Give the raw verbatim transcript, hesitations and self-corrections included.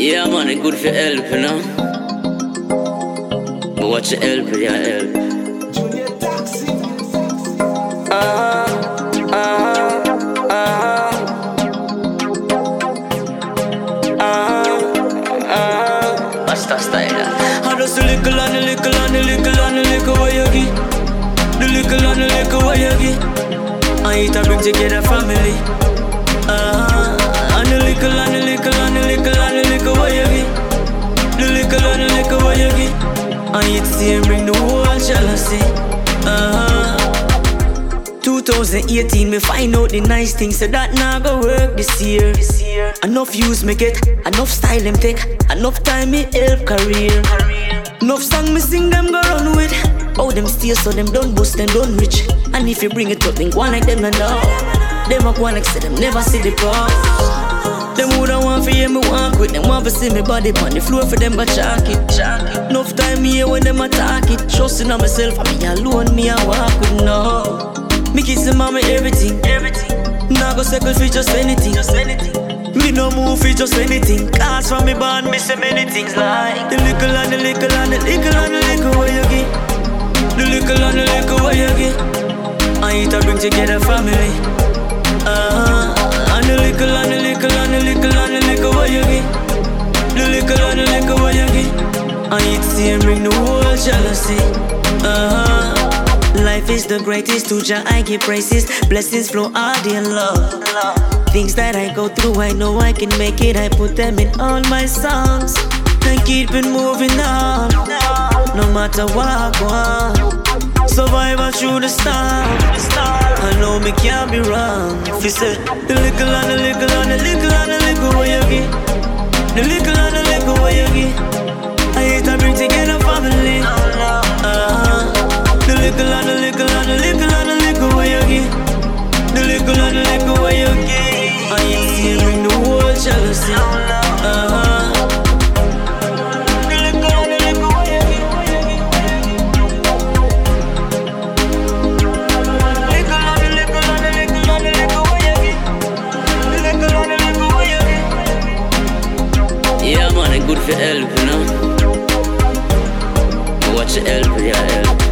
Yeah man, it's good for help, you know. But what's your help, your help? JrTaxi. Ah, ah, ah, ah, ah. Basta style. I just a little and a little and a little and a little what you get. The little and the little what you get. I eat a bring together family. Ah, and the little and the little and the little and the little what you get. The little and the little what you get. I eat see bring the whole jealousy. Ah. twenty eighteen, me find out the nice things, so that nah go work this year. This year. Enough views me get, enough style them take, enough time me help career. career. Enough song me sing them go run with. How them steal so them don't bust, them don't reach. And if you bring it up, think one like them and now. Them a one like say them never see the pause. Them who don't want for hear me walk with, them want to see me body on the floor for them go chalk it. Enough time me here when them attack it. Trusting on myself and me alone, me I walk with now. Me kiss the mama everything. everything. Nah go circle for just anything. just anything. Me no move for just anything. Cause from me born, me say many things like the little and the little and the little and the little what you get. The little and the little what you get. I eat to bring together family. Ah, uh-huh. And the little and the little and the little and the little what you get. The little and the little what you get. I eat see and bring the whole jealousy. Ah. Uh-huh. Life is the greatest, to Jah I give praises. Blessings flow out in love. Things that I go through, I know I can make it. I put them in all my songs and keep it moving on, no matter what I want. Survive, I should have stopped. I know me can't be wrong. If you say the little and the little and the little and the little what you get, the little and the little what you get, I hate to bring together family. Uh-huh. The little and the little and the little and the little way you get. The little and the little way you get. I ain't seen bring the whole jealousy. Uh-huh. The little and the little way you get. Little and the little and the little and the little way you get. The little and the little way you get. Yeah man, it's good for help, you know. Watch your help, yeah help.